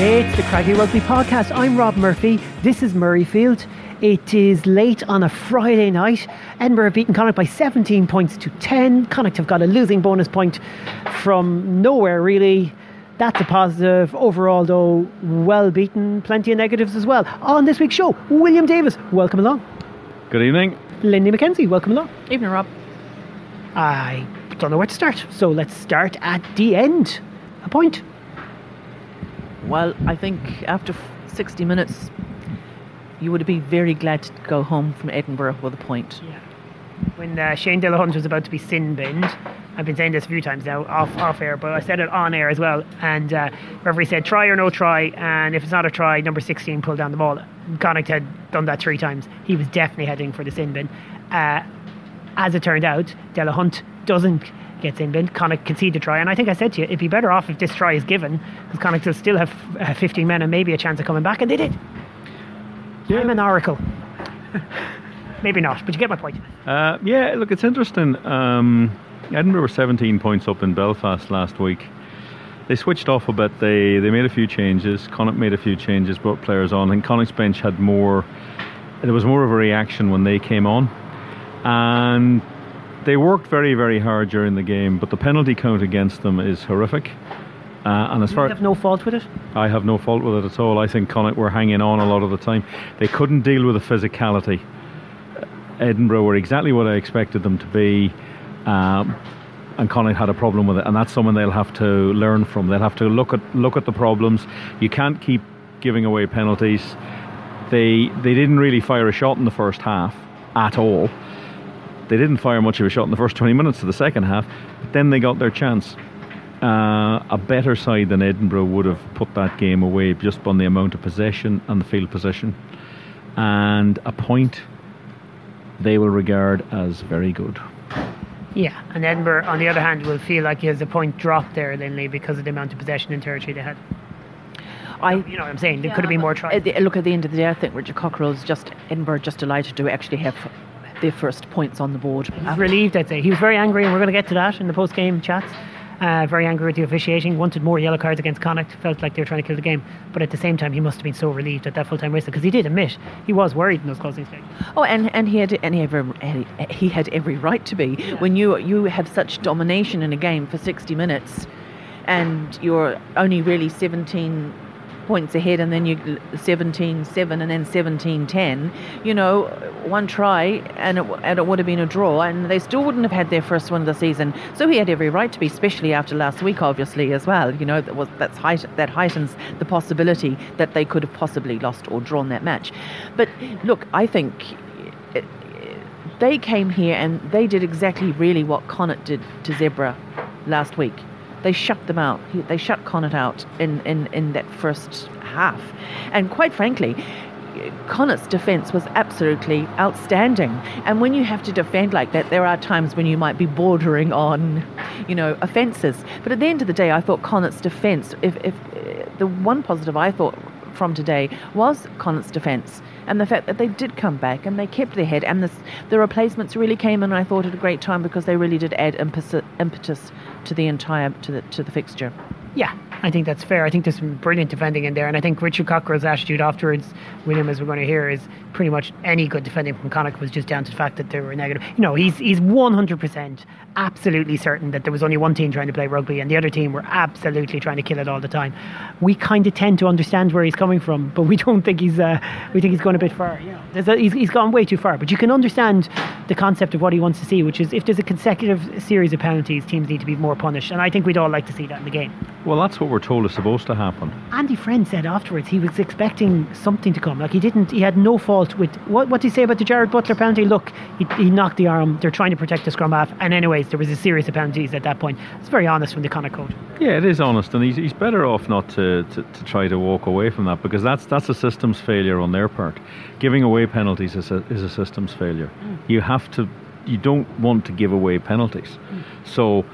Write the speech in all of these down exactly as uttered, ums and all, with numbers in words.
It's the Craggy Rugby Podcast. I'm Rob Murphy. This is Murrayfield. It is late on a Friday night. Edinburgh have beaten Connacht by seventeen points to ten. Connacht have got a losing bonus point from nowhere, really. That's a positive. Overall, though, well beaten. Plenty of negatives as well. On this week's show, William Davis, welcome along. Good evening. Lindy McKenzie, welcome along. Evening, Rob. I don't know where to start, so let's start at the end. A point. Well, I think after sixty minutes, you would be very glad to go home from Edinburgh with a point. Yeah. When uh, Shane De La Hunt was about to be sin-binned, I've been saying this a few times now, off, off air, but I said it on air as well, and uh, referee said try or no try, and if it's not a try, number sixteen pulled down the ball. Connacht had done that three times. He was definitely heading for the sin-bin. Uh, as it turned out, De La Hunt doesn't gets in bin. Connacht concede the try, and I think I said to you it'd be better off if this try is given, because Connacht will still have uh, fifteen men and maybe a chance of coming back, and they did. Yeah. I'm an oracle. Maybe not, but you get my point. Uh, yeah, look, it's interesting. um, Edinburgh were seventeen points up in Belfast last week. They switched off a bit. They, they made a few changes. Connacht made a few changes, brought players on, and Connacht's bench had more, there was more of a reaction when they came on, and they worked very, very hard during the game, but the penalty count against them is horrific. Uh, and as far, you have no fault with it? I have no fault with it at all. I think Connacht were hanging on a lot of the time. They couldn't deal with the physicality. Edinburgh were exactly what I expected them to be, um, and Connacht had a problem with it, and that's something they'll have to learn from. They'll have to look at look at the problems. You can't keep giving away penalties. They they didn't really fire a shot in the first half at all. They didn't fire much of a shot in the first twenty minutes of the second half, but then they got their chance. Uh, a better side than Edinburgh would have put that game away just on the amount of possession and the field position. And a point they will regard as very good. Yeah, and Edinburgh, on the other hand, will feel like he has a point dropped there, Linley, because of the amount of possession and territory they had. I, you know what I'm saying? There yeah, could have been more tries. Look, at the end of the day, I think Richard Cockerill is just, Edinburgh just delighted to actually have their first points on the board. He's relieved, I'd say. He was very angry, and we're going to get to that in the post-game chats. Uh, very angry with the officiating, wanted more yellow cards against Connacht, felt like they were trying to kill the game, but at the same time he must have been so relieved at that full-time whistle, because he did admit he was worried in those closing stages. Oh, and, and he had and he, every, he had every right to be. Yeah. When you you have such domination in a game for sixty minutes and you're only really seventeen points ahead, and then you seventeen seven and then seventeen ten, you know, one try and it, and it would have been a draw, and they still wouldn't have had their first win of the season. So he had every right to be, especially after last week, obviously, as well. You know, that was that's height, that heightens the possibility that they could have possibly lost or drawn that match. But look, I think it, they came here and they did exactly really what Connacht did to Zebra last week. They shut them out. They shut Connacht out in, in, in that first half. And quite frankly, Connacht's defence was absolutely outstanding. And when you have to defend like that, there are times when you might be bordering on, you know, offences. But at the end of the day, I thought Connacht's defence, if, if the one positive I thought from today was Connacht's defence. And the fact that they did come back and they kept their head, and this, the replacements really came in, I thought, at a great time, because they really did add impetus, impetus to the entire to the to the fixture. Yeah, I think that's fair. I think there's some brilliant defending in there, and I think Richard Cockerill's attitude afterwards, William, as we're going to hear, is pretty much any good defending from Connacht was just down to the fact that they were negative. You know, he's he's one hundred percent absolutely certain that there was only one team trying to play rugby, and the other team were absolutely trying to kill it all the time. We kind of tend to understand where he's coming from, but we don't think he's uh, we think he's going a bit far. Yeah, a, he's he's gone way too far. But you can understand the concept of what he wants to see, which is if there's a consecutive series of penalties, teams need to be more punished, and I think we'd all like to see that in the game. Well, that's what we're told is supposed to happen. Andy Friend said afterwards he was expecting something to come. Like he didn't, he had no fault with what. What did he say about the Jared Butler penalty? Look, he, he knocked the arm. They're trying to protect the scrum half, and anyways, there was a series of penalties at that point. It's very honest from the Connacht coach. Yeah, it is honest, and he's he's better off not to, to, to try to walk away from that, because that's that's a systems failure on their part. Giving away penalties is a, is a systems failure. Mm. You have to, you don't want to give away penalties, mm. so.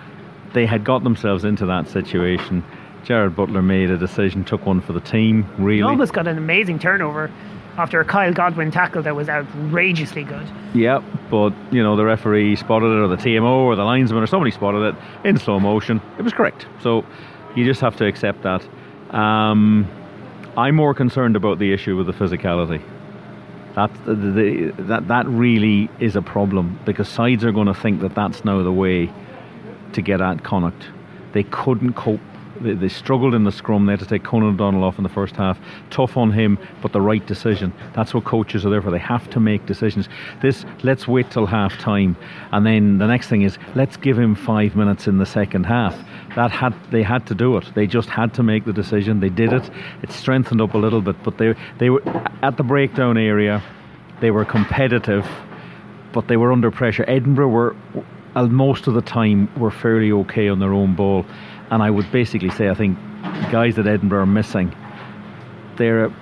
They had got themselves into that situation. Jared Butler made a decision, took one for the team, really. He almost got an amazing turnover after a Kyle Godwin tackle that was outrageously good. Yep, but, you know, the referee spotted it, or the T M O, or the linesman, or somebody spotted it in slow motion. It was correct. So you just have to accept that. Um, I'm more concerned about the issue with the physicality. That, the, that, that really is a problem, because sides are going to think that that's now the way to get at Connacht. They couldn't cope. They, they struggled in the scrum. They had to take Conan O'Donnell off in the first half. Tough on him, but the right decision. That's what coaches are there for. They have to make decisions. This, let's wait till half time, and then the next thing is, let's give him five minutes in the second half. That had they had to do it. They just had to make the decision. They did it. It strengthened up a little bit, but they they were at the breakdown area. They were competitive, but they were under pressure. Edinburgh were, most of the time, were fairly okay on their own ball, and I would basically say I think guys that Edinburgh are missing, they're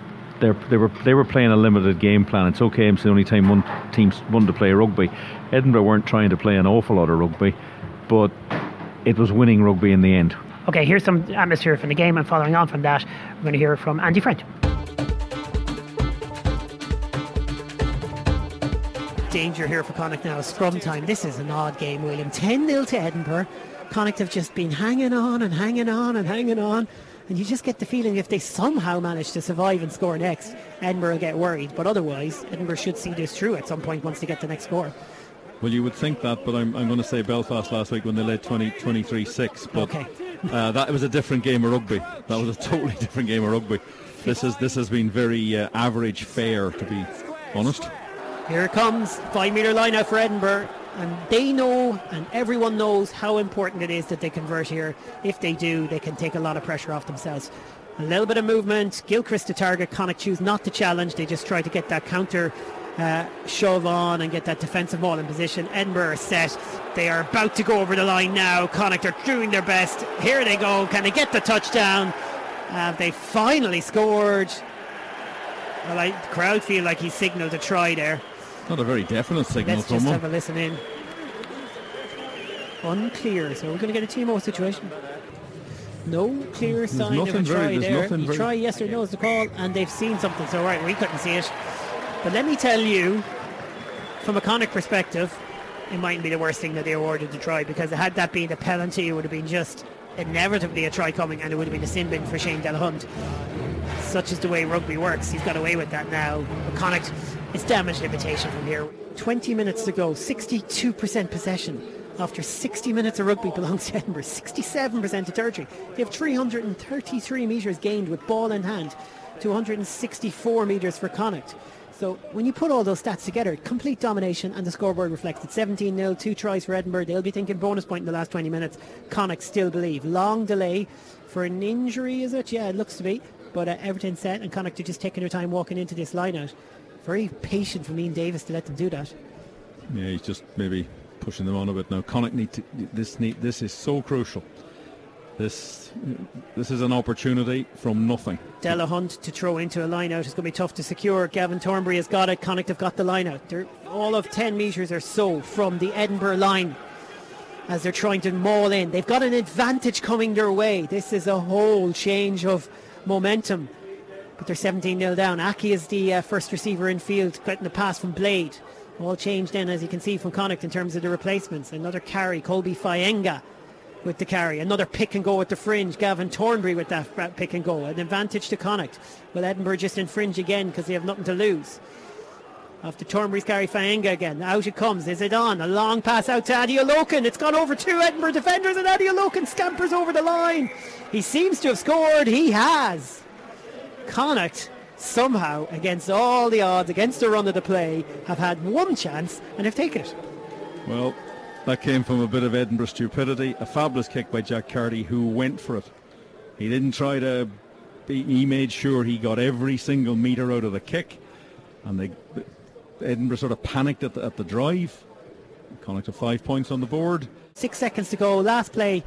they're they were they were playing a limited game plan. It's okay. It's the only time one team's won to play rugby. Edinburgh weren't trying to play an awful lot of rugby, but it was winning rugby in the end. Okay, here's some atmosphere from the game, and following on from that, we're going to hear from Andy Friend. Danger here for Connacht now, scrum time. This is an odd game, William. ten nil to Edinburgh. Connacht have just been hanging on and hanging on and hanging on, and you just get the feeling if they somehow manage to survive and score next, Edinburgh will get worried, but otherwise Edinburgh should see this through at some point once they get the next score. Well, you would think that, but I'm, I'm going to say Belfast last week when they led twenty-three six. But okay. uh, that was a different game of rugby. That was a totally different game of rugby. This is this has been very uh, average fare, to be honest. Here it comes, five-metre line out for Edinburgh. And they know, and everyone knows, how important it is that they convert here. If they do, they can take a lot of pressure off themselves. A little bit of movement. Gilchrist to target. Connacht choose not to challenge. They just try to get that counter Uh, shove on and get that defensive ball in position. Edinburgh are set. They are about to go over the line now. Connacht are doing their best. Here they go. Can they get the touchdown? Uh, they finally scored. Well, I, the crowd feel like he signalled a try there. Not a very definite signal. Let's just have a listen in. Unclear. So we're going to get a T M O situation. No clear sign of a try there. You try yes or no is the call, and they've seen something. So right, we couldn't see it. But let me tell you, from a Connacht perspective, it mightn't be the worst thing that they awarded the try, because had that been a penalty, it would have been just inevitably a try coming, and it would have been a sin bin for Shane De La Hunt. Such is the way rugby works. He's got away with that now. But Connacht, it's damage limitation from here. twenty minutes to go, sixty-two percent possession. After sixty minutes of rugby belongs to Edinburgh, sixty-seven percent to Territory. They have three hundred thirty-three metres gained with ball in hand, two hundred sixty-four metres for Connacht. So when you put all those stats together, complete domination, and the scoreboard reflects it. seventeen nil, two tries for Edinburgh. They'll be thinking bonus point in the last twenty minutes. Connacht still believe. Long delay for an injury, is it? Yeah, it looks to be. But uh, everything's set, and Connacht are just taking their time walking into this line-out. Very patient for Mean Davis to let them do that. Yeah, he's just maybe pushing them on a bit now. Connacht need to... This, need, this is so crucial. This this is an opportunity from nothing. De La Hunt to throw into a line-out is going to be tough to secure. Gavin Thornbury has got it. Connacht have got the line-out. They're all of ten metres or so from the Edinburgh line as they're trying to maul in. They've got an advantage coming their way. This is a whole change of momentum. But they're seventeen nil down. Aki is the uh, first receiver in field, getting the pass from Blade. All changed then, as you can see, from Connacht in terms of the replacements. Another carry, Colby Fainga'a with the carry, another pick and go with the fringe. Gavin Thornbury with that pick and go, an advantage to Connacht. Well, Edinburgh just infringe again because they have nothing to lose. After Thornbury's carry, Fainga'a again, out it comes. Is it on? A long pass out to Adeolokun. It's gone over two Edinburgh defenders, and Adeolokun scampers over the line. He seems to have scored. He has. Connacht somehow, against all the odds, against the run of the play, have had one chance and have taken it. Well, that came from a bit of Edinburgh stupidity. A fabulous kick by Jack Carty, who went for it. He didn't try to... Be, he made sure he got every single metre out of the kick. And they, Edinburgh sort of panicked at the, at the drive. Connacht to five points on the board. Six seconds to go. Last play.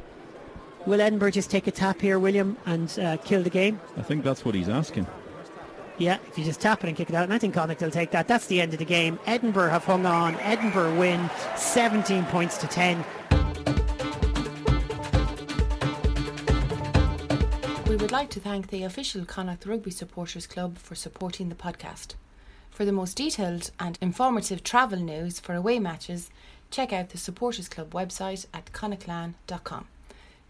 Will Edinburgh just take a tap here, William, and uh, kill the game? I think that's what he's asking. Yeah, if you just tap it and kick it out, and I think Connacht will take that. That's the end of the game. Edinburgh have hung on. Edinburgh win, seventeen points to ten. We would like to thank the official Connacht Rugby Supporters Club for supporting the podcast. For the most detailed and informative travel news for away matches, check out the Supporters Club website at connacht lan dot com.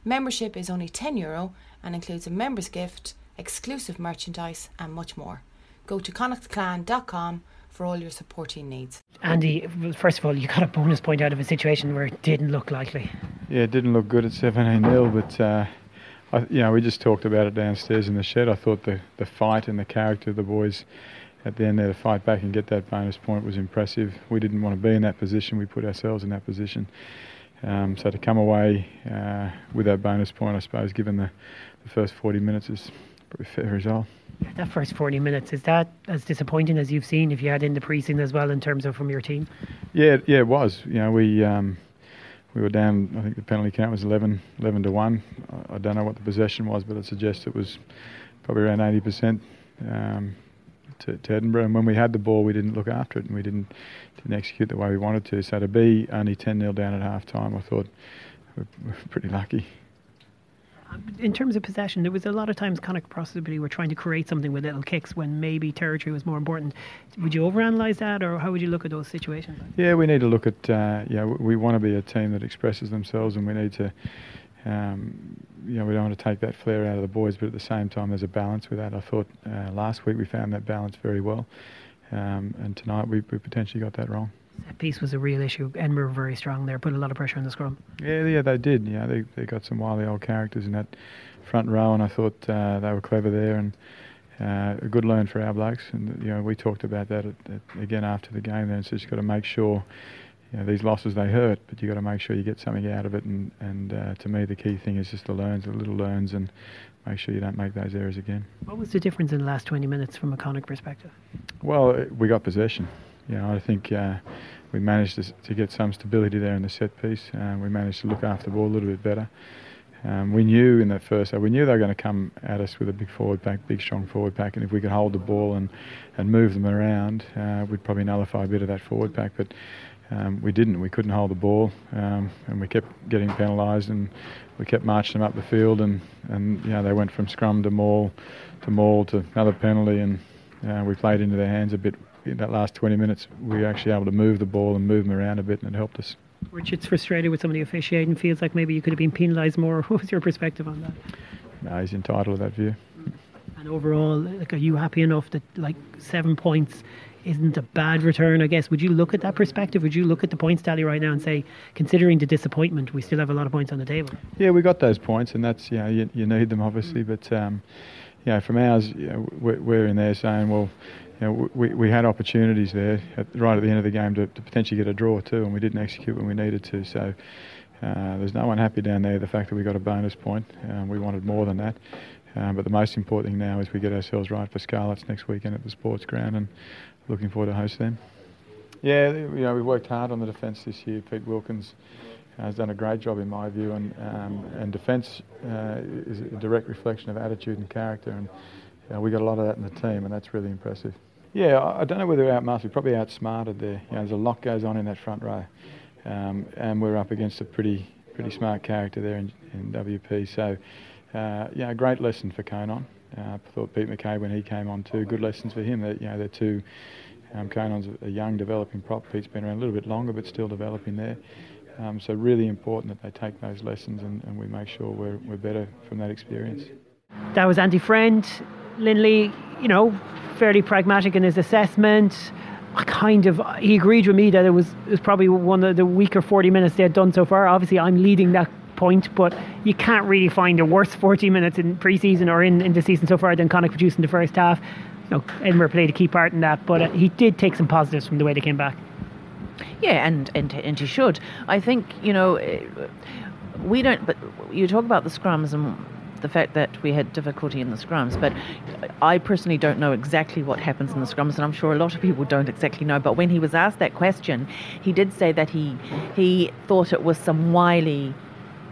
Membership is only ten euro and includes a members gift, exclusive merchandise and much more. Go to connachtclan dot com for all your supporting needs. Andy, first of all, you got a bonus point out of a situation where it didn't look likely. Yeah, it didn't look good at seventeen nil, but uh, I, you know, we just talked about it downstairs in the shed. I thought the, the fight and the character of the boys at the end there to fight back and get that bonus point was impressive. We didn't want to be in that position. We put ourselves in that position. Um, so to come away uh, with that bonus point, I suppose, given the, the first forty minutes is pretty fair result. That first forty minutes, is that as disappointing as you've seen if you had in the pre-season as well in terms of from your team? Yeah, yeah, it was. You know, we um, we were down. I think the penalty count was eleven to one. I, I don't know what the possession was, but it suggests it was probably around eighty percent um, to, to Edinburgh. And when we had the ball, we didn't look after it and we didn't, didn't execute the way we wanted to. So to be only ten nil down at half time, I thought we're, we're pretty lucky. In terms of possession, there was a lot of times Connacht possibly were trying to create something with little kicks when maybe territory was more important. Would you overanalyse that, or how would you look at those situations? Yeah, we need to look at. Uh, yeah, we want to be a team that expresses themselves, and we need to. Um, you know, we don't want to take that flair out of the boys, but at the same time, there's a balance with that. I thought uh, last week we found that balance very well, um, and tonight we, we potentially got that wrong. That piece was a real issue. Edinburgh were very strong there, put a lot of pressure on the scrum. Yeah, yeah, they did. Yeah, they they got some wily old characters in that front row, and I thought uh, they were clever there, and uh, a good learn for our blokes. And you know, we talked about that at, at, again after the game. Then, so you just got to make sure, you know, these losses they hurt, but you got to make sure you get something out of it. And and uh, to me, the key thing is just the learns, the little learns, and make sure you don't make those errors again. What was the difference in the last twenty minutes from a Connacht perspective? Well, we got possession. You know, I think uh, we managed to, to get some stability there in the set piece. Uh, we managed to look after the ball a little bit better. Um, we knew in that first, we knew they were going to come at us with a big forward pack, big strong forward pack, and if we could hold the ball and, and move them around, uh, we'd probably nullify a bit of that forward pack. But um, we didn't. We couldn't hold the ball, um, and we kept getting penalised, and we kept marching them up the field, and, and you know, they went from scrum to maul, to maul to another penalty, and uh, we played into their hands a bit. In that last twenty minutes, we were actually able to move the ball and move them around a bit, and it helped us. Richard's frustrated with some of the officiating, feels like maybe you could have been penalised more. What was your perspective on that? No, he's entitled to that view. And overall, like, are you happy enough that like seven points isn't a bad return, I guess? Would you look at that perspective? Would you look at the points tally right now and say, considering the disappointment, we still have a lot of points on the table? Yeah, we got those points, and that's, you know, you, you need them, obviously, mm. but um, you know, from ours, you know, we're, we're in there saying, well, you know, we we had opportunities there at, right at the end of the game to, to potentially get a draw too, and we didn't execute when we needed to. So uh, there's no one happy down there. The fact that we got a bonus point, um, we wanted more than that. Um, but the most important thing now is we get ourselves right for Scarlets next weekend at the sports ground, and looking forward to host them. Yeah, you know, we've worked hard on the defence this year. Pete Wilkins has done a great job, in my view, and um, and defence uh, is a direct reflection of attitude and character, and you know, we got a lot of that in the team, and that's really impressive. Yeah, I don't know whether we're outmarked. We probably outsmarted there. You know, there's a lot goes on in that front row, um, and we're up against a pretty, pretty smart character there in, in W P. So, uh, yeah, a great lesson for Conan. Uh, I thought Pete McKay when he came on too. Good lessons for him. That, you know, they're two. Um, Conan's a young, developing prop. Pete's been around a little bit longer, but still developing there. Um, so really important that they take those lessons, and, and we make sure we're we're better from that experience. That was Andy Friend. Lindley, you know, fairly pragmatic in his assessment. I kind of, he agreed with me that it was it was probably one of the weaker forty minutes they had done so far. Obviously, I'm leading that point, but you can't really find a worse forty minutes in pre-season or in, in the season so far than Connacht produced in the first half. You know, Edinburgh played a key part in that, but uh, he did take some positives from the way they came back. Yeah, and, and, and he should. I think, you know, we don't, but you talk about the scrums and the fact that we had difficulty in the scrums, but I personally don't know exactly what happens in the scrums, and I'm sure a lot of people don't exactly know. But when he was asked that question, he did say that he he thought it was some wily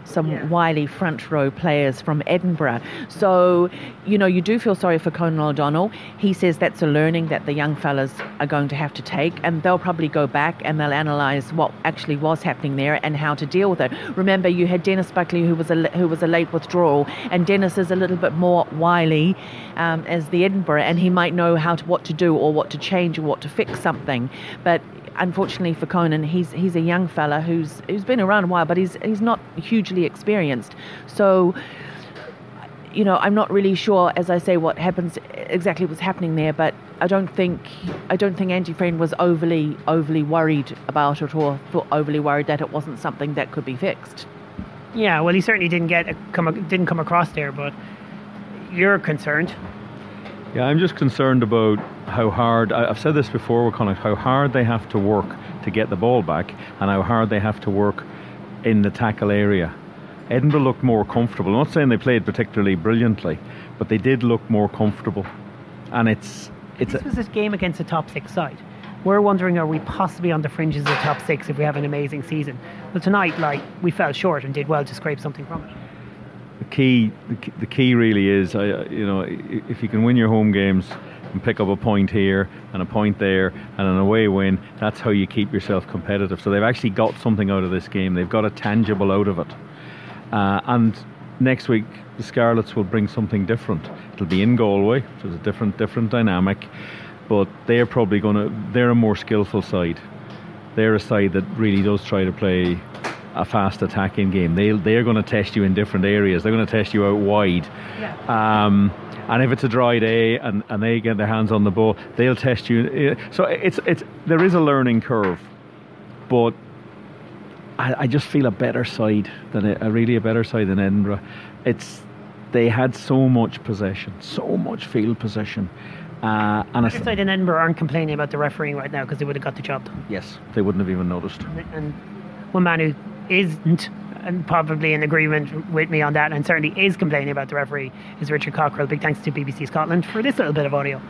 some yeah. wily front row players from Edinburgh. So, you know, you do feel sorry for Conan O'Donnell. He says that's a learning that the young fellas are going to have to take, and they'll probably go back and they'll analyse what actually was happening there and how to deal with it. Remember, you had Dennis Buckley, who was a, who was a late withdrawal, and Dennis is a little bit more wily um, as the Edinburgh, and he might know how to, what to do or what to change or what to fix something. But unfortunately for Conan, he's he's a young fella who's who's been around a while, but he's he's not hugely experienced. So, you know, I'm not really sure, as I say, what happens exactly was happening there, but I don't think I don't think Andy Friend was overly overly worried about it or thought overly worried that it wasn't something that could be fixed. Yeah, well, he certainly didn't get come didn't come across there, but you're concerned. Yeah, I'm just concerned about how hard, I've said this before with Connacht, how hard they have to work to get the ball back and how hard they have to work in the tackle area. Edinburgh looked more comfortable. I'm not saying they played particularly brilliantly, but they did look more comfortable. And it's... it's this was a game against a top six side. We're wondering, are we possibly on the fringes of the top six if we have an amazing season? Well, tonight, like, we fell short and did well to scrape something from it. The key, the key really is, uh, you know, if you can win your home games and pick up a point here and a point there and an away win, that's how you keep yourself competitive. So they've actually got something out of this game. They've got a tangible out of it. Uh, and next week, the Scarlets will bring something different. It'll be in Galway, so it's a different, different dynamic. But they're probably going to, they're a more skillful side. They're a side that really does try to play a fast attacking game. They, they're going to test you in different areas. They're going to test you out wide. Yeah. Um, and if it's a dry day and, and they get their hands on the ball, they'll test you. So it's it's there is a learning curve, but I, I just feel a better side than a, a really a better side than Edinburgh. It's they had so much possession, so much field possession. Uh, and the side in Edinburgh aren't complaining about the refereeing right now because they would have got the job done. Yes, they wouldn't have even noticed. And one man who isn't, and probably in agreement with me on that, and certainly is complaining about the referee, is Richard Cockerill. Big thanks to B B C Scotland for this little bit of audio.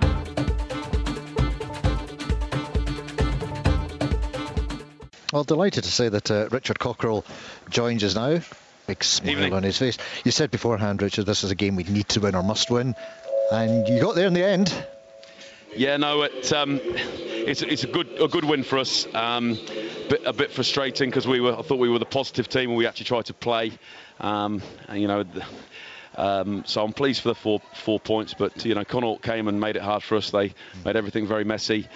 Well, delighted to say that uh, Richard Cockerill joins us now. Big smile Evening. On his face. You said beforehand, Richard, this is a game we need to win or must win, and you got there in the end. Yeah, no, it, um, it's it's a good a good win for us. Um, bit, a bit frustrating because we were I thought we were the positive team and we actually tried to play. Um, and, you know, the, um, so I'm pleased for the four four points. But you know, Connacht came and made it hard for us. They made everything very messy.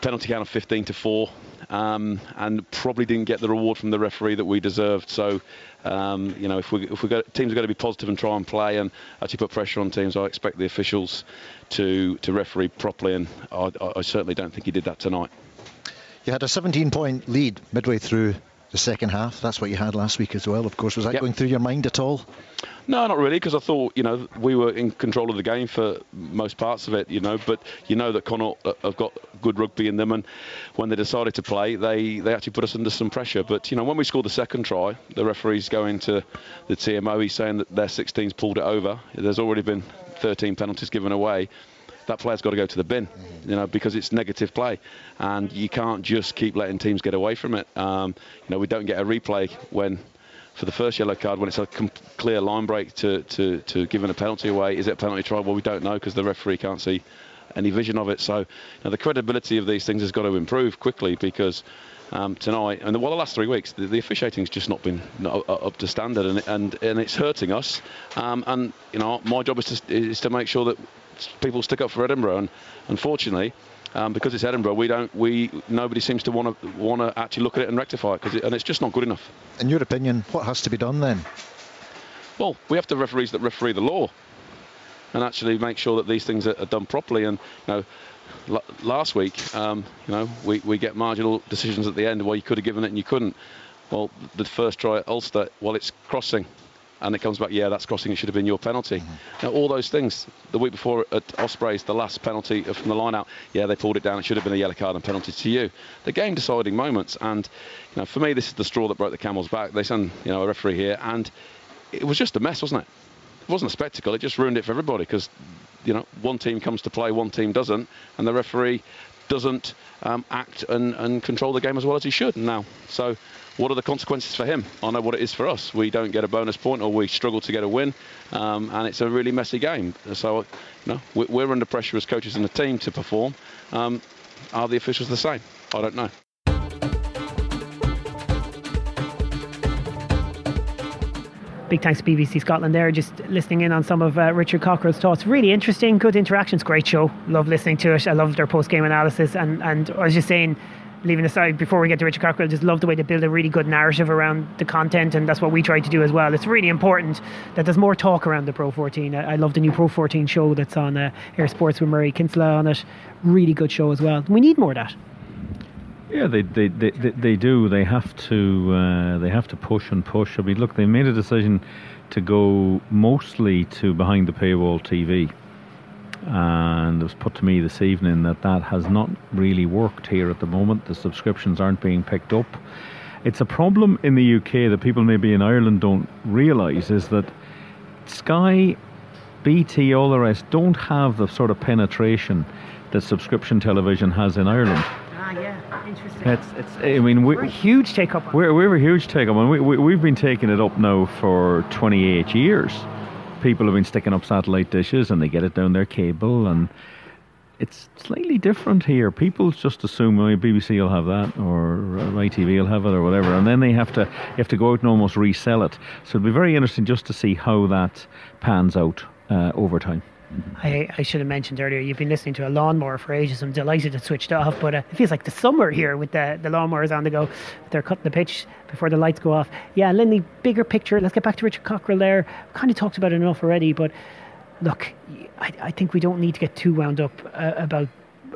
Penalty count of fifteen to four, um, and probably didn't get the reward from the referee that we deserved. So, um, you know, if we if we got, teams are going to be positive and try and play and actually put pressure on teams, I expect the officials to to referee properly, and I, I certainly don't think he did that tonight. You had a seventeen-point lead midway through the second half. That's what you had last week as well, of course. Was that yep. going through your mind at all? No, not really, because I thought, you know, we were in control of the game for most parts of it, you know, but you know that Connacht have got good rugby in them, and when they decided to play, they, they actually put us under some pressure. But, you know, when we scored the second try, the referee's going to the T M O, he's saying that their sixteen's pulled it over. There's already been thirteen penalties given away. That player's got to go to the bin, you know, because it's negative play, and you can't just keep letting teams get away from it. Um, you know, we don't get a replay when... for the first yellow card, when it's a com- clear line break to, to, to giving a penalty away. Is it a penalty try? Well, we don't know because the referee can't see any vision of it. So you know, the credibility of these things has got to improve quickly because um, tonight, and the, well, the last three weeks, the, the officiating's just not been not up to standard, and and, and it's hurting us. Um, and you know, my job is to, is to make sure that people stick up for Edinburgh. And unfortunately, um, because it's Edinburgh, we don't, we nobody seems to want to want to actually look at it and rectify it, 'cause it, and it's just not good enough. In your opinion, what has to be done then? Well, we have to referees that referee the law, and actually make sure that these things are, are done properly. And you know, l- last week, um, you know, we, we get marginal decisions at the end. Well, you could have given it and you couldn't. Well, the first try at Ulster, well, it's crossing. And it comes back, yeah, that's crossing, it should have been your penalty. Mm-hmm. Now, all those things, the week before at Ospreys, the last penalty from the line-out, yeah, they pulled it down, it should have been a yellow card and penalty to you. The game-deciding moments, and you know, for me, this is the straw that broke the camel's back. They send you know a referee here, and it was just a mess, wasn't it? It wasn't a spectacle, it just ruined it for everybody, because you know, one team comes to play, one team doesn't, and the referee doesn't um, act and, and control the game as well as he should now. So what are the consequences for him? I know what it is for us. We don't get a bonus point, or we struggle to get a win, um, and it's a really messy game. So you know, we're under pressure as coaches and a team to perform. Um, are the officials the same? I don't know. Big thanks to B B C Scotland there, just listening in on some of uh, Richard Cockerill's thoughts. Really interesting, good interactions, great show. Love listening to it. I love their post-game analysis. And, and I was just saying, leaving aside before we get to Richard Cockerill, just love the way they build a really good narrative around the content, and that's what we try to do as well. It's really important that there's more talk around the Pro fourteen. I, I love the new Pro fourteen show that's on uh, Air Sports with Murray Kinsella on it. Really good show as well. We need more of that. Yeah, they they, they, they, they do. They have to uh, they have to push and push. I mean, look, they made a decision to go mostly to behind the paywall T V. And it was put to me this evening that that has not really worked here at the moment. The subscriptions aren't being picked up. It's a problem in the U K that people maybe in Ireland don't realise, is that Sky, B T, all the rest don't have the sort of penetration that subscription television has in Ireland. Ah, yeah, interesting. It's, it's, I mean, we, we're a huge take-up on it. We're, we're a huge take-up on it. We, we, we've been taking it up now for twenty-eight years. People have been sticking up satellite dishes and they get it down their cable, and it's slightly different here. People just assume, well, B B C will have that, or I T V will have it, or whatever, and then they have to you have to go out and almost resell it. So it'll be very interesting just to see how that pans out uh, over time. I, I should have mentioned earlier, you've been listening to a lawnmower for ages. I'm delighted it switched off, but uh, it feels like the summer here with the, the lawnmowers on the go. They're cutting the pitch before the lights go off. Yeah, Lindy, bigger picture. Let's get back to Richard Cockerill there. Kind of talked about it enough already, but look, I, I think we don't need to get too wound up uh, about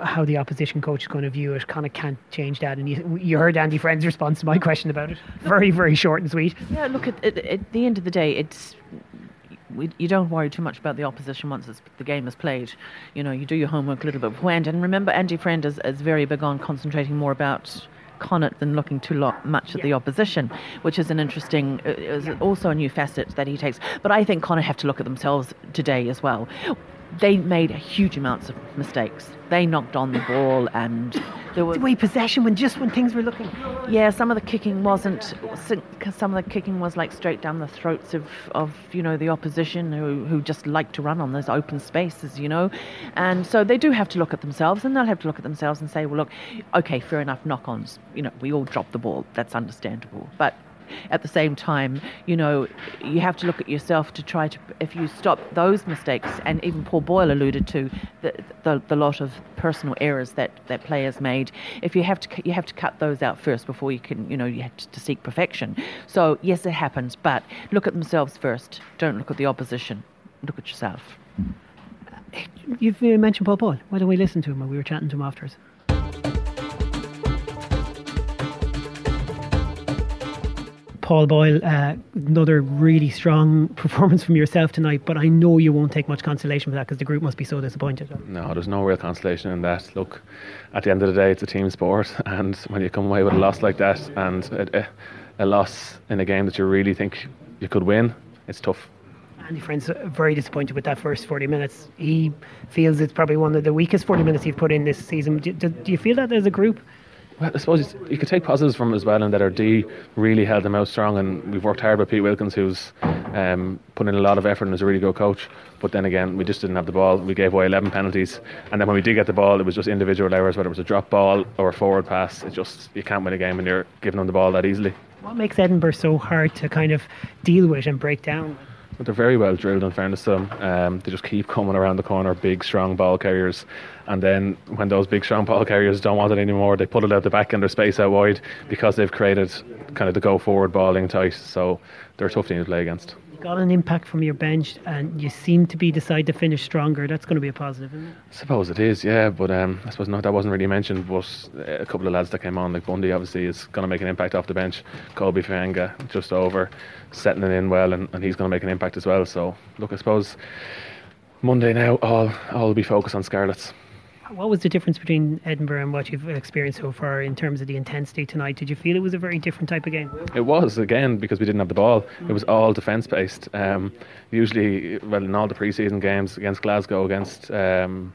how the opposition coach is going to view it. Kind of can't change that, and you, you heard Andy Friend's response to my question about it. Very, very short and sweet. Yeah, look, at, at, at the end of the day, it's... We, you don't worry too much about the opposition once it's, the game is played. You know, you do your homework a little bit beforehand. And remember, Andy Friend is, is very big on concentrating more about Connacht than looking too lo- much at yeah. the opposition, which is an interesting, uh, is yeah. also a new facet that he takes. But I think Connacht have to look at themselves today as well. They made huge amounts of mistakes. They knocked on the ball, and there were the way possession when just when things were looking. Yeah, some of the kicking wasn't. Some of the kicking was like straight down the throats of, of you know the opposition who who just like to run on those open spaces, you know, and so they do have to look at themselves, and they'll have to look at themselves and say, well, look, okay, fair enough, knock-ons. You know, we all drop the ball. That's understandable, but. At the same time, you know, you have to look at yourself to try to, if you stop those mistakes, and even Paul Boyle alluded to the the, the lot of personal errors that, that players made. If you have to, you have to cut those out first before you can, you know, you have to, to seek perfection. So yes, it happens, but look at themselves first. Don't look at the opposition. Look at yourself. You've mentioned Paul Boyle. Why don't we listen to him? We were chatting to him afterwards. Paul Boyle, uh, another really strong performance from yourself tonight, but I know you won't take much consolation for that because the group must be so disappointed. No, there's no real consolation in that. Look, at the end of the day, it's a team sport, and when you come away with a loss like that, and a, a loss in a game that you really think you could win, it's tough. Andy Friend's very disappointed with that first forty minutes. He feels it's probably one of the weakest forty minutes you've put in this season. Do, do, do you feel that as a group? Well, I suppose it's, you could take positives from it as well, and that our D really held them out strong, and we've worked hard with Pete Wilkins, who's um, put in a lot of effort and is a really good coach. But then again, we just didn't have the ball. We gave away eleven penalties, and then when we did get the ball, it was just individual errors, whether it was a drop ball or a forward pass. It's just, you can't win a game when you're giving them the ball that easily. What makes Edinburgh so hard to kind of deal with and break down? But they're very well drilled, in fairness to them. Um, they just keep coming around the corner, big, strong ball carriers. And then when those big, strong ball carriers don't want it anymore, they put it out the back and their space out wide because they've created kind of the go-forward balling tight. So they're a tough team to play against. You got an impact from your bench and you seem to be decided to finish stronger. That's going to be a positive, isn't it? I suppose it is, yeah. But um, I suppose not, that wasn't really mentioned, but a couple of lads that came on, like Bundee, obviously, is going to make an impact off the bench. Colby Fainga'a, just over, setting it in well, and, and he's going to make an impact as well. So, look, I suppose Monday now, all all be focused on Scarlets. What was the difference between Edinburgh and what you've experienced so far in terms of the intensity tonight? Did you feel it was a very different type of game? It was, again, because we didn't have the ball. It was all defence-based. Um, usually, well, in all the pre-season games, against Glasgow, against um,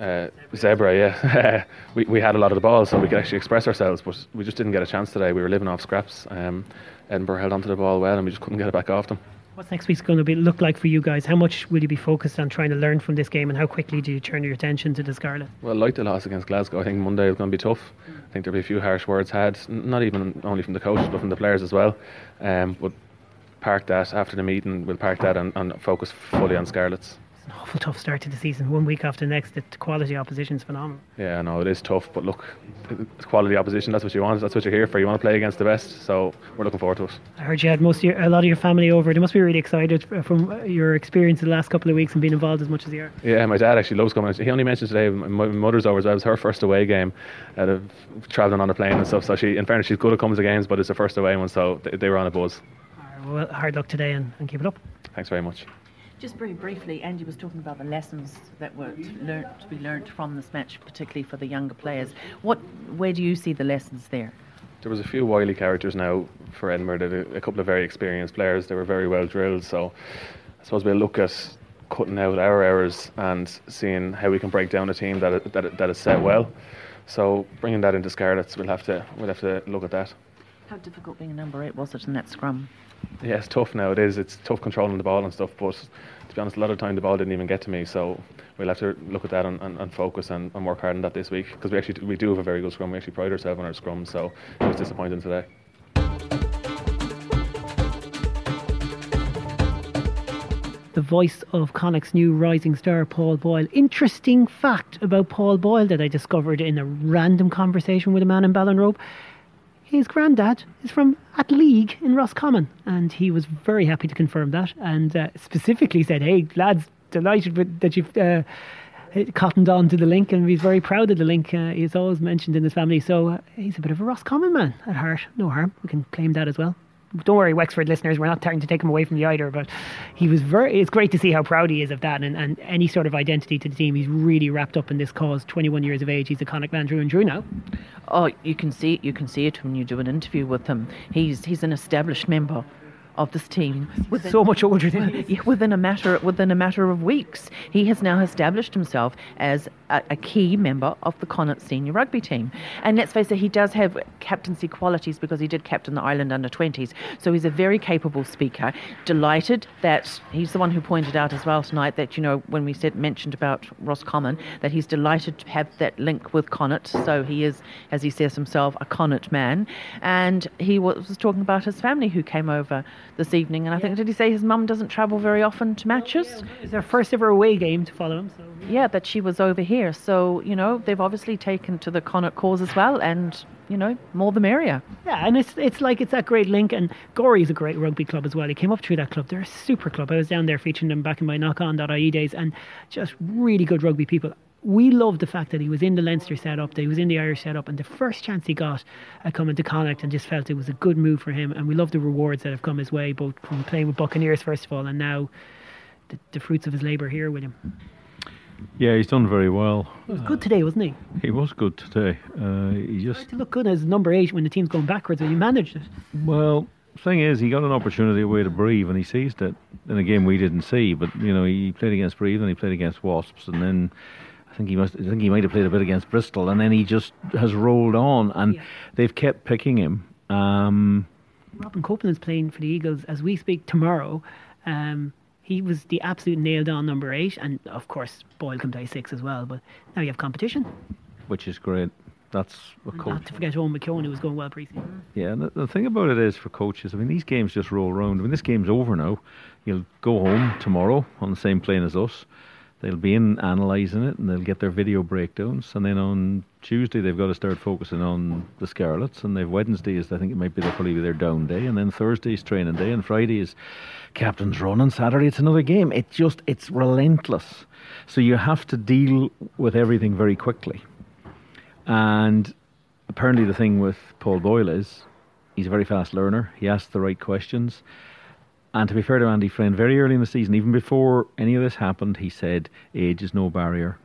uh, Zebra, yeah, we, we had a lot of the ball, so we could actually express ourselves, but we just didn't get a chance today. We were living off scraps. Um, Edinburgh held onto the ball well, and we just couldn't get it back off them. What's next week's going to be look like for you guys? How much will you be focused on trying to learn from this game, and how quickly do you turn your attention to the Scarlet? Well, like the loss against Glasgow, I think Monday is going to be tough. I think there'll be a few harsh words had, not even only from the coaches, but from the players as well. Um, but park that after the meeting. We'll park that and, and focus fully on Scarlets. It's an awful tough start to the season. One week after next, the quality opposition is phenomenal. Yeah, I know it is tough, but look, quality opposition, that's what you want, that's what you're here for. You want to play against the best, so we're looking forward to it. I heard you had most of your, a lot of your family over. They must be really excited from your experience the last couple of weeks and being involved as much as you are. Yeah, my dad actually loves coming. He only mentioned today my mother's over as well. It was her first away game, uh, travelling on a plane and stuff. So she, in fairness, she's good at coming to games, but it's her first away one, so they, they were on a buzz. Well, hard luck today and, and keep it up. Thanks very much. Just very briefly, Andy was talking about the lessons that were learnt, to be learnt from this match, particularly for the younger players. What, where do you see the lessons there? There was a few wily characters now for Edinburgh, a couple of very experienced players. They were very well drilled, so I suppose we'll look at cutting out our errors and seeing how we can break down a team that that that is set well. So bringing that into Scarlets, we'll have to we'll have to look at that. How difficult being a number eight was it in that scrum? Yeah, it's tough now, it is. It's tough controlling the ball and stuff, but to be honest, a lot of the time the ball didn't even get to me, so we'll have to look at that and, and, and focus and, and work hard on that this week, because we actually we do have a very good scrum. We actually pride ourselves on our scrum, so it was disappointing today. The voice of Connacht's new rising star, Paul Boyle. Interesting fact about Paul Boyle that I discovered in a random conversation with a man in Ballinrobe. His granddad is from at League in Roscommon, and he was very happy to confirm that, and uh, specifically said, hey lads, delighted with, that you've uh, cottoned on to the link, and he's very proud of the link. Uh, he's always mentioned in his family, so uh, he's a bit of a Roscommon man at heart. No harm, we can claim that as well. Don't worry, Wexford listeners, we're not trying to take him away from you either, but he was very, it's great to see how proud he is of that, and, and any sort of identity to the team. He's really wrapped up in this cause. twenty-one years of age, he's a Connacht man, Drew and Drew now. Oh, you can see it, you can see it when you do an interview with him. He's he's an established member of this team. Within, so much older than he is. Within a matter, within a matter of weeks, he has now established himself as a, a key member of the Connacht senior rugby team. And let's face it, he does have captaincy qualities because he did captain the Ireland under twenties. So he's a very capable speaker. Delighted that he's the one who pointed out as well tonight that, you know, when we said mentioned about Roscommon, that he's delighted to have that link with Connacht. So he is, as he says himself, a Connacht man. And he was talking about his family who came over this evening, and I yeah. think, did he say his mum doesn't travel very often to matches? Oh, yeah. It's their first ever away game to follow him. So, yeah. yeah, that she was over here. So, you know, they've obviously taken to the Connacht cause as well, and, you know, more the merrier. Yeah, and it's it's like, it's that great link, and Gorey's a great rugby club as well. He came up through that club. They're a super club. I was down there featuring them back in my knock on dot I E days, and just really good rugby people. We loved the fact that he was in the Leinster setup, that he was in the Irish setup, and the first chance he got at coming to Connacht, and just felt it was a good move for him. And we love the rewards that have come his way, both from playing with Buccaneers first of all, and now the, the fruits of his labour here with him. Yeah, he's done very well. He was uh, good today, wasn't he? He was good today. Uh, he just tried to look good as number eight when the team's going backwards, and he managed it. Well, thing is, he got an opportunity away to breathe, and he seized it in a game we didn't see. But you know, he played against Breathe, and he played against Wasps, and then. I think he must. I think he might have played a bit against Bristol, and then he just has rolled on, and yeah. they've kept picking him. Um, Robin Copeland's playing for the Eagles as we speak tomorrow. Um, he was the absolute nailed-on number eight, and of course Boyle can play six as well. But now you have competition, which is great. That's what coach. Not to forget Owen McKeown, who was going well pre-season. Yeah, and the, the thing about it is for coaches, I mean, these games just roll round. I mean, this game's over now. You'll go home tomorrow on the same plane as us. They'll be in analysing it, and they'll get their video breakdowns. And then on Tuesday, they've got to start focusing on the Scarlets. And they've Wednesday is, I think it might be their, probably their down day. And then Thursday's training day, and Friday is captain's run. And Saturday it's another game. It's just, it's relentless. So you have to deal with everything very quickly. And apparently the thing with Paul Boyle is he's a very fast learner. He asks the right questions. And to be fair to Andy Friend, very early in the season, even before any of this happened, he said, age is no barrier.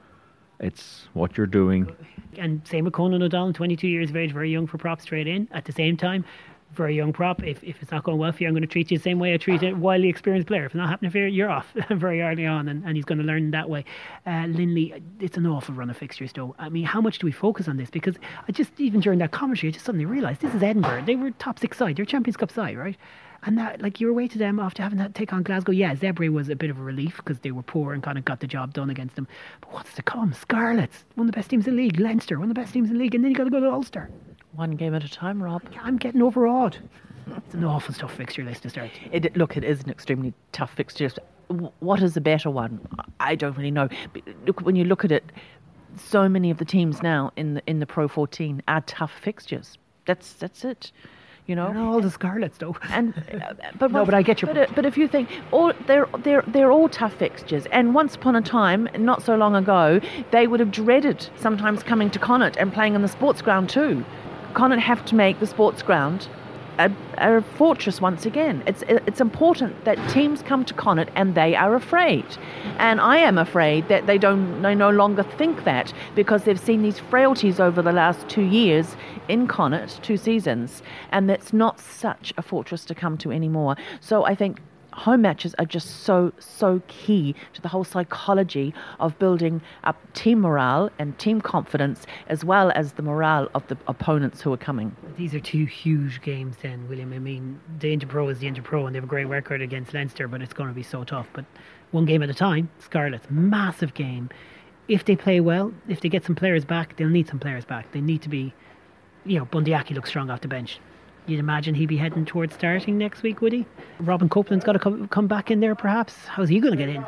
It's what you're doing. And same with Conan O'Donnell, twenty-two years of age, very young for props straight in. At the same time, very young prop, if, if it's not going well for you, I'm going to treat you the same way I treat a wildly experienced player. If it's not happening for you, you're off very early on, and, and he's going to learn that way. Uh, Lindley, it's an awful run of fixtures though. I mean, how much do we focus on this? Because I just, even during that commentary, I just suddenly realised this is Edinburgh. They were top six side, they're Champions Cup side, right? And that, like, you were away to them after having that take on Glasgow. Yeah, Zebre was a bit of a relief because they were poor and kind of got the job done against them. But what's to come? Scarlets, one of the best teams in the league. Leinster, one of the best teams in the league. And then you got to go to Ulster. One game at a time, Rob. I'm getting overawed. it's an awful tough fixture list to start. It, look, it is an extremely tough fixture. What is a better one? I don't really know. But look, when you look at it, so many of the teams now in the in the Pro fourteen are tough fixtures. That's that's it. You know, they're all the Scarlets though. And uh, but no, but I get your but, point. Uh, but if you think, all they're they're they're all tough fixtures. And once upon a time, not so long ago, they would have dreaded sometimes coming to Connaught and playing on the sports ground too. Connaught have to make the sports ground a, a fortress once again. It's it's important that teams come to Connaught and they are afraid. And I am afraid that they don't they no longer think that, because they've seen these frailties over the last two years in Connaught, two seasons, and that's not such a fortress to come to anymore. So I think home matches are just so, so key to the whole psychology of building up team morale and team confidence, as well as the morale of the opponents who are coming. These are two huge games then, William. I mean, the Interpro is the Interpro, and they have a great record against Leinster, but it's going to be so tough. But one game at a time, Scarlets, massive game. If they play well, if they get some players back, they'll need some players back. They need to be, you know, Bundee Aki looks strong off the bench. You'd imagine he'd be heading towards starting next week, would he? Robin Copeland's got to come, come back in there, perhaps. How's he going to get in?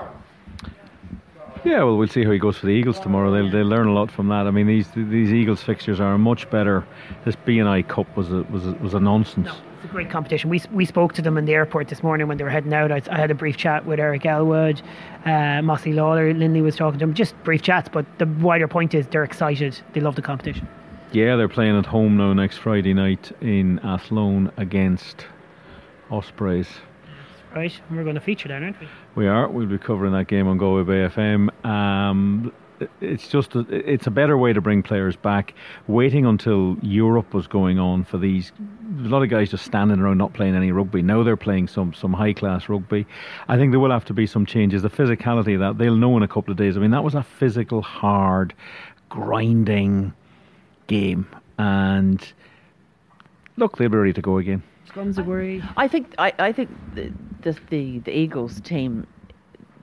Yeah, well, we'll see how he goes for the Eagles tomorrow. They'll, they'll learn a lot from that. I mean, these these Eagles fixtures are much better. This B and I Cup was a, was a, was a nonsense. No, it's a great competition. We we spoke to them in the airport this morning when they were heading out. I, I had a brief chat with Eric Elwood, uh, Mossy Lawler, Lindy was talking to them. Just brief chats, but the wider point is they're excited. They love the competition. Yeah, they're playing at home now next Friday night in Athlone against Ospreys. That's right, and we're going to feature that, aren't we? We are. We'll be covering that game on Go Away Bay F M. Um, it's just a, it's a better way to bring players back. Waiting until Europe was going on for these, a lot of guys just standing around not playing any rugby. Now they're playing some some high class rugby. I think there will have to be some changes. The physicality of that, they'll know in a couple of days. I mean, that was a physical, hard, grinding game, and look, they'll be ready to go again. Comes a worry. I think I, I think the, the the Eagles team,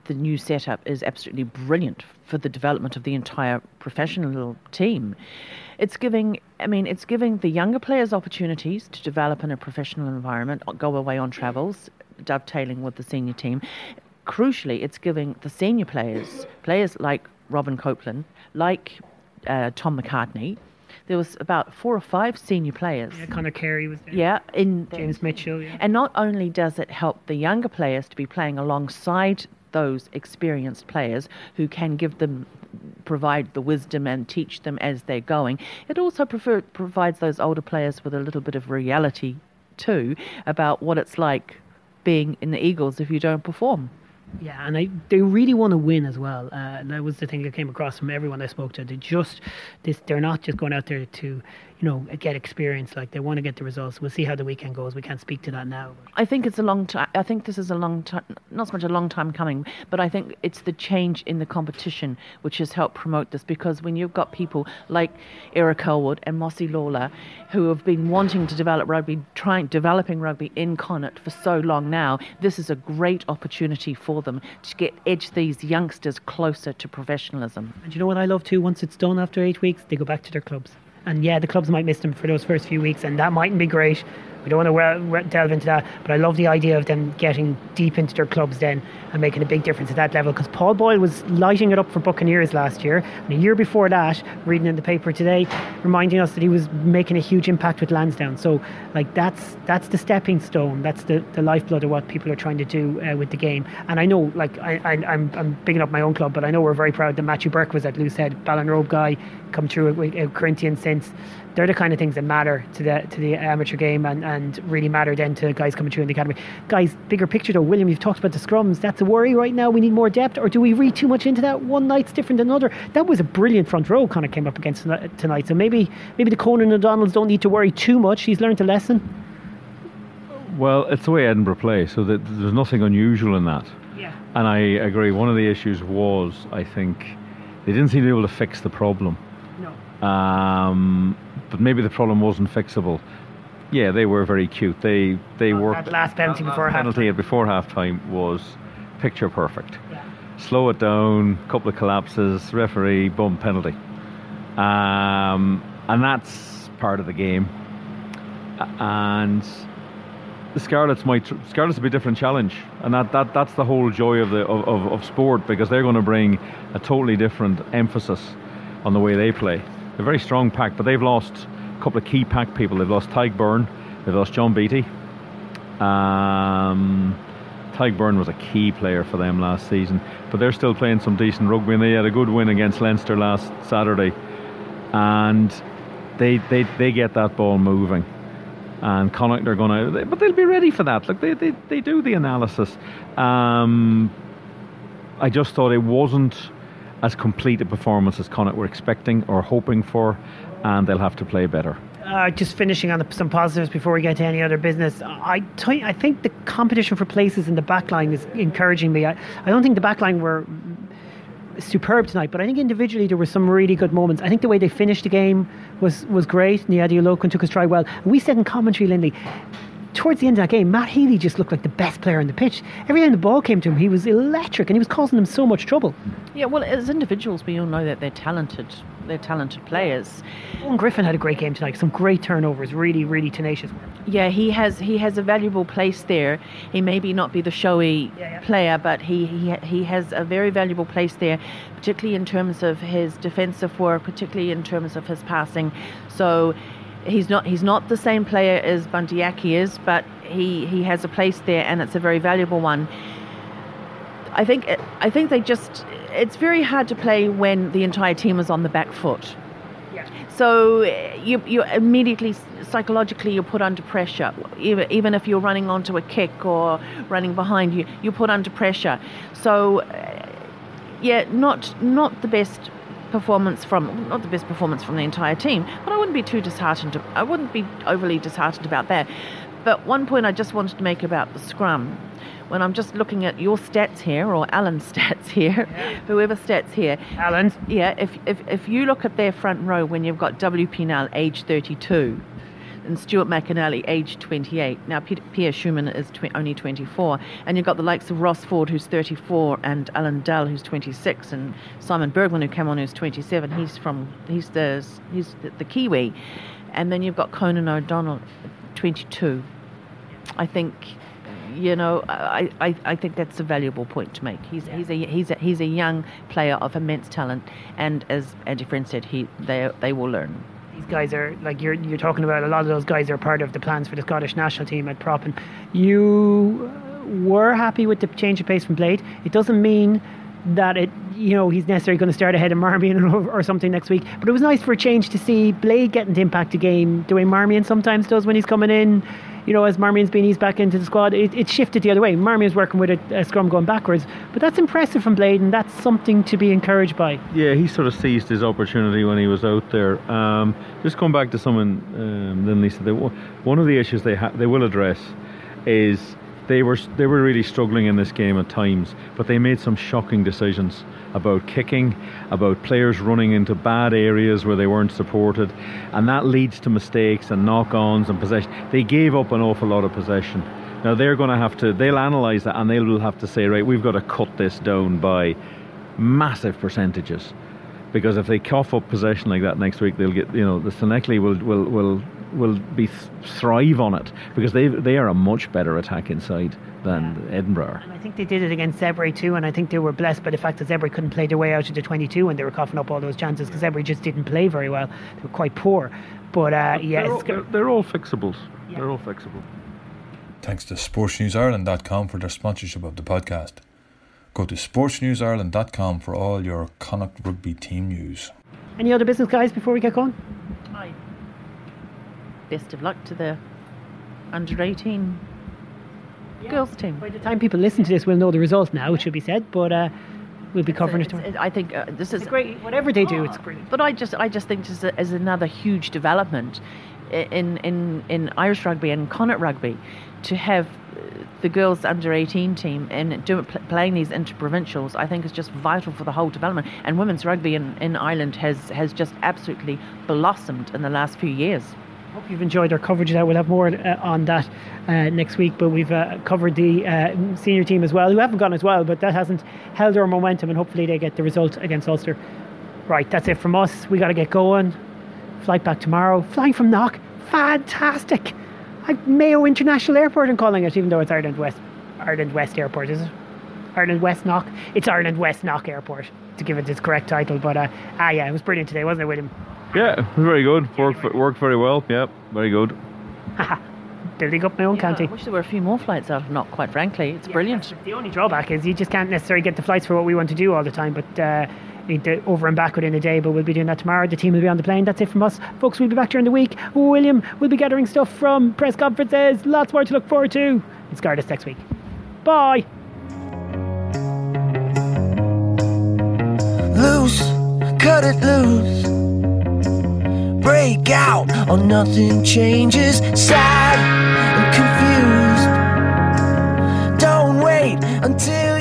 the new setup is absolutely brilliant for the development of the entire professional team. It's giving, I mean, it's giving the younger players opportunities to develop in a professional environment, go away on travels, dovetailing with the senior team. Crucially, it's giving the senior players, players like Robin Copeland, like uh, Tom McCartney. There was about four or five senior players. Yeah, Conor Carey was there. Yeah. In James Mitchell, yeah. And not only does it help the younger players to be playing alongside those experienced players who can give them, provide the wisdom and teach them as they're going, it also prefer, provides those older players with a little bit of reality too about what it's like being in the Eagles if you don't perform. Yeah, and I, they really want to win as well. Uh, that was the thing that came across from everyone I spoke to. They just, this, they're not just going out there to, you know, get experience. Like, they want to get the results. We'll see how the weekend goes. We can't speak to that now. I think it's a long time. I think this is a long time, not so much a long time coming, but I think it's the change in the competition which has helped promote this. Because when you've got people like Eric Elwood and Mossy Lawler, who have been wanting to develop rugby, trying developing rugby in Connaught for so long now, this is a great opportunity for them. Them to get edge these youngsters closer to professionalism. And you know what I love too? Once it's done after eight weeks, they go back to their clubs. And yeah, the clubs might miss them for those first few weeks, and that mightn't be great. We don't want to re- re- delve into that, but I love the idea of them getting deep into their clubs then and making a big difference at that level. Because Paul Boyle was lighting it up for Buccaneers last year, and a year before that, reading in the paper today, reminding us that he was making a huge impact with Lansdowne. So, like, that's that's the stepping stone. That's the, the lifeblood of what people are trying to do uh, with the game. And I know, like, I, I, I'm I'm bigging up my own club, but I know we're very proud that Matthew Burke was at Loosehead, Ballinrobe guy, come through with Corinthian since. They're the kind of things that matter to the to the amateur game, and, and really matter then to guys coming through in the academy. Guys, bigger picture though, William, you've talked about the scrums. That's a worry right now. We need more depth, or do we read too much into that? One night's different than another. That was a brilliant front row Connor came up against tonight. So maybe maybe the Conan O'Donnells don't need to worry too much. He's learned a lesson. Well, it's the way Edinburgh play, so that there's nothing unusual in that. Yeah. And I agree. One of the issues was, I think, they didn't seem to be able to fix the problem. No. Um. But maybe the problem wasn't fixable. Yeah, they were very cute. They they oh, worked. That last penalty that before half penalty time. before half time was picture perfect. Yeah. Slow it down, couple of collapses, referee, bum, penalty. Um, and that's part of the game. And the Scarlets might. Scarlets will be a different challenge, and that, that that's the whole joy of the of, of, of sport, because they're going to bring a totally different emphasis on the way they play. They're a very strong pack, but they've lost a couple of key pack people. They've lost Tyg Byrne, they've lost John Beattie. Um, Tyg Byrne was a key player for them last season, but they're still playing some decent rugby, and they had a good win against Leinster last Saturday, and they they, they get that ball moving. And Connacht are going to, but they'll be ready for that. Look, they they, they do the analysis. Um, I just thought it wasn't as complete a performance as Connacht were expecting or hoping for, and they'll have to play better. Uh, just finishing on the, some positives before we get to any other business. I, t- I think the competition for places in the back line is encouraging me. I, I don't think the back line were superb tonight, but I think individually there were some really good moments. I think the way they finished the game was was great. Niyi Adeolokun took his try well. We said in commentary, Lindy, towards the end of that game, Matt Healy just looked like the best player on the pitch. Every time the ball came to him, he was electric, and he was causing them so much trouble. Yeah, well, as individuals, we all know that they're talented. They're talented players. Owen Griffin had a great game tonight. Some great turnovers. Really, really tenacious work. Yeah, he has he has a valuable place there. He may be not be the showy yeah, yeah. player, but he, he he has a very valuable place there, particularly in terms of his defensive work, particularly in terms of his passing. So he's not he's not the same player as Bundee Aki is, but he, he has a place there, and it's a very valuable one. I think I think they just. It's very hard to play when the entire team is on the back foot. Yeah. So you you immediately, psychologically, you're put under pressure. Even, even if you're running onto a kick or running behind, you, you're put under pressure. So, yeah, not not the best performance from not the best performance from the entire team. But I wouldn't be too disheartened. I wouldn't be overly disheartened about that. But one point I just wanted to make about the scrum. When I'm just looking at your stats here, or Alan's stats here, yeah. whoever's stats here. Alan's? Yeah, if, if if you look at their front row when you've got W. Pienal, age thirty-two, and Stuart McAnally, age twenty-eight. Now, P- Pierre Schumann is tw- only twenty-four, and you've got the likes of Ross Ford, who's thirty-four, and Alan Dell, who's twenty-six, and Simon Bergman, who came on, who's twenty-seven. He's from, he's the, he's the, the Kiwi. And then you've got Conan O'Donnell, twenty-two. I think... You know, I, I, I think that's a valuable point to make. He's yeah. he's a he's a he's a young player of immense talent, and as Andy Friend said, he they they will learn. These guys are like you're you're talking about. A lot of those guys are part of the plans for the Scottish national team at Proppen. You were happy with the change of pace from Blade. It doesn't mean that it you know he's necessarily going to start ahead of Marmion or something next week. But it was nice for a change to see Blade getting to impact a game the way Marmion sometimes does when he's coming in. You know, as Marmion's been eased back into the squad, it, it shifted the other way. Marmion's working with a, a scrum going backwards, but that's impressive from Blade, and that's something to be encouraged by. Yeah, he sort of seized his opportunity when he was out there. Um, just going back to something um, Lindy said, they, one of the issues they ha- they will address is they were they were really struggling in this game at times, but they made some shocking decisions about kicking, about players running into bad areas where they weren't supported, and that leads to mistakes and knock-ons and possession. They gave up an awful lot of possession. Now they're going to have to, they'll analyse that, and they'll have to say, right, we've got to cut this down by massive percentages, because if they cough up possession like that next week, they'll get, you know, the Senecli will will will will be thrive on it, because they they are a much better attack inside than yeah. Edinburgh. And I think they did it against Zebre too, and I think they were blessed by the fact that Zebre couldn't play their way out of the twenty-two when they were coughing up all those chances, because Zebre just didn't play very well. They were quite poor. But, uh, but yeah, they're all, they're, they're all fixables. Yeah. They're all fixable. Thanks to sports news ireland dot com for their sponsorship of the podcast. Go to sports news ireland dot com for all your Connacht rugby team news. Any other business, guys, before we get going? Hi. Best of luck to the under eighteen yeah. girls team. By the time people listen to this, we'll know the result now, it should be said, but uh, we'll be it's covering a, it tomorrow. I think uh, this is... It's great. Whatever they do, oh, it's great. But I just I just think this is another huge development in, in, in Irish rugby and Connacht rugby, to have the girls under eighteen team and do, playing these interprovincials. I think is just vital for the whole development. And women's rugby in, in Ireland has, has just absolutely blossomed in the last few years. Hope you've enjoyed our coverage of that. We'll have more uh, on that uh, next week, but we've uh, covered the uh, senior team as well, who haven't gone as well, but that hasn't held our momentum, and hopefully they get the result against Ulster. Right, that's it from us. We got to get going. Flight back tomorrow, flying from Knock, fantastic. at Mayo International Airport and calling it, even though it's Ireland West Ireland West Airport, is it? Ireland West Knock. It's Ireland West Knock Airport, to give it its correct title. But uh, ah, yeah, it was brilliant today, wasn't it, William? Yeah, it was very good. Worked, worked very well. Yep, yeah, very good. Building up my own yeah, county. I wish there were a few more flights out of Knock, quite frankly. It's yeah, brilliant. The only drawback is you just can't necessarily get the flights for what we want to do all the time, but uh, over and back within a day. But we'll be doing that tomorrow. The team will be on the plane. That's it from us, folks. We'll be back during the week. William will be gathering stuff from press conferences. Lots more to look forward to. It's Scarlets next week. Bye. Loose, cut it loose, break out or nothing changes. Sad and confused, don't wait until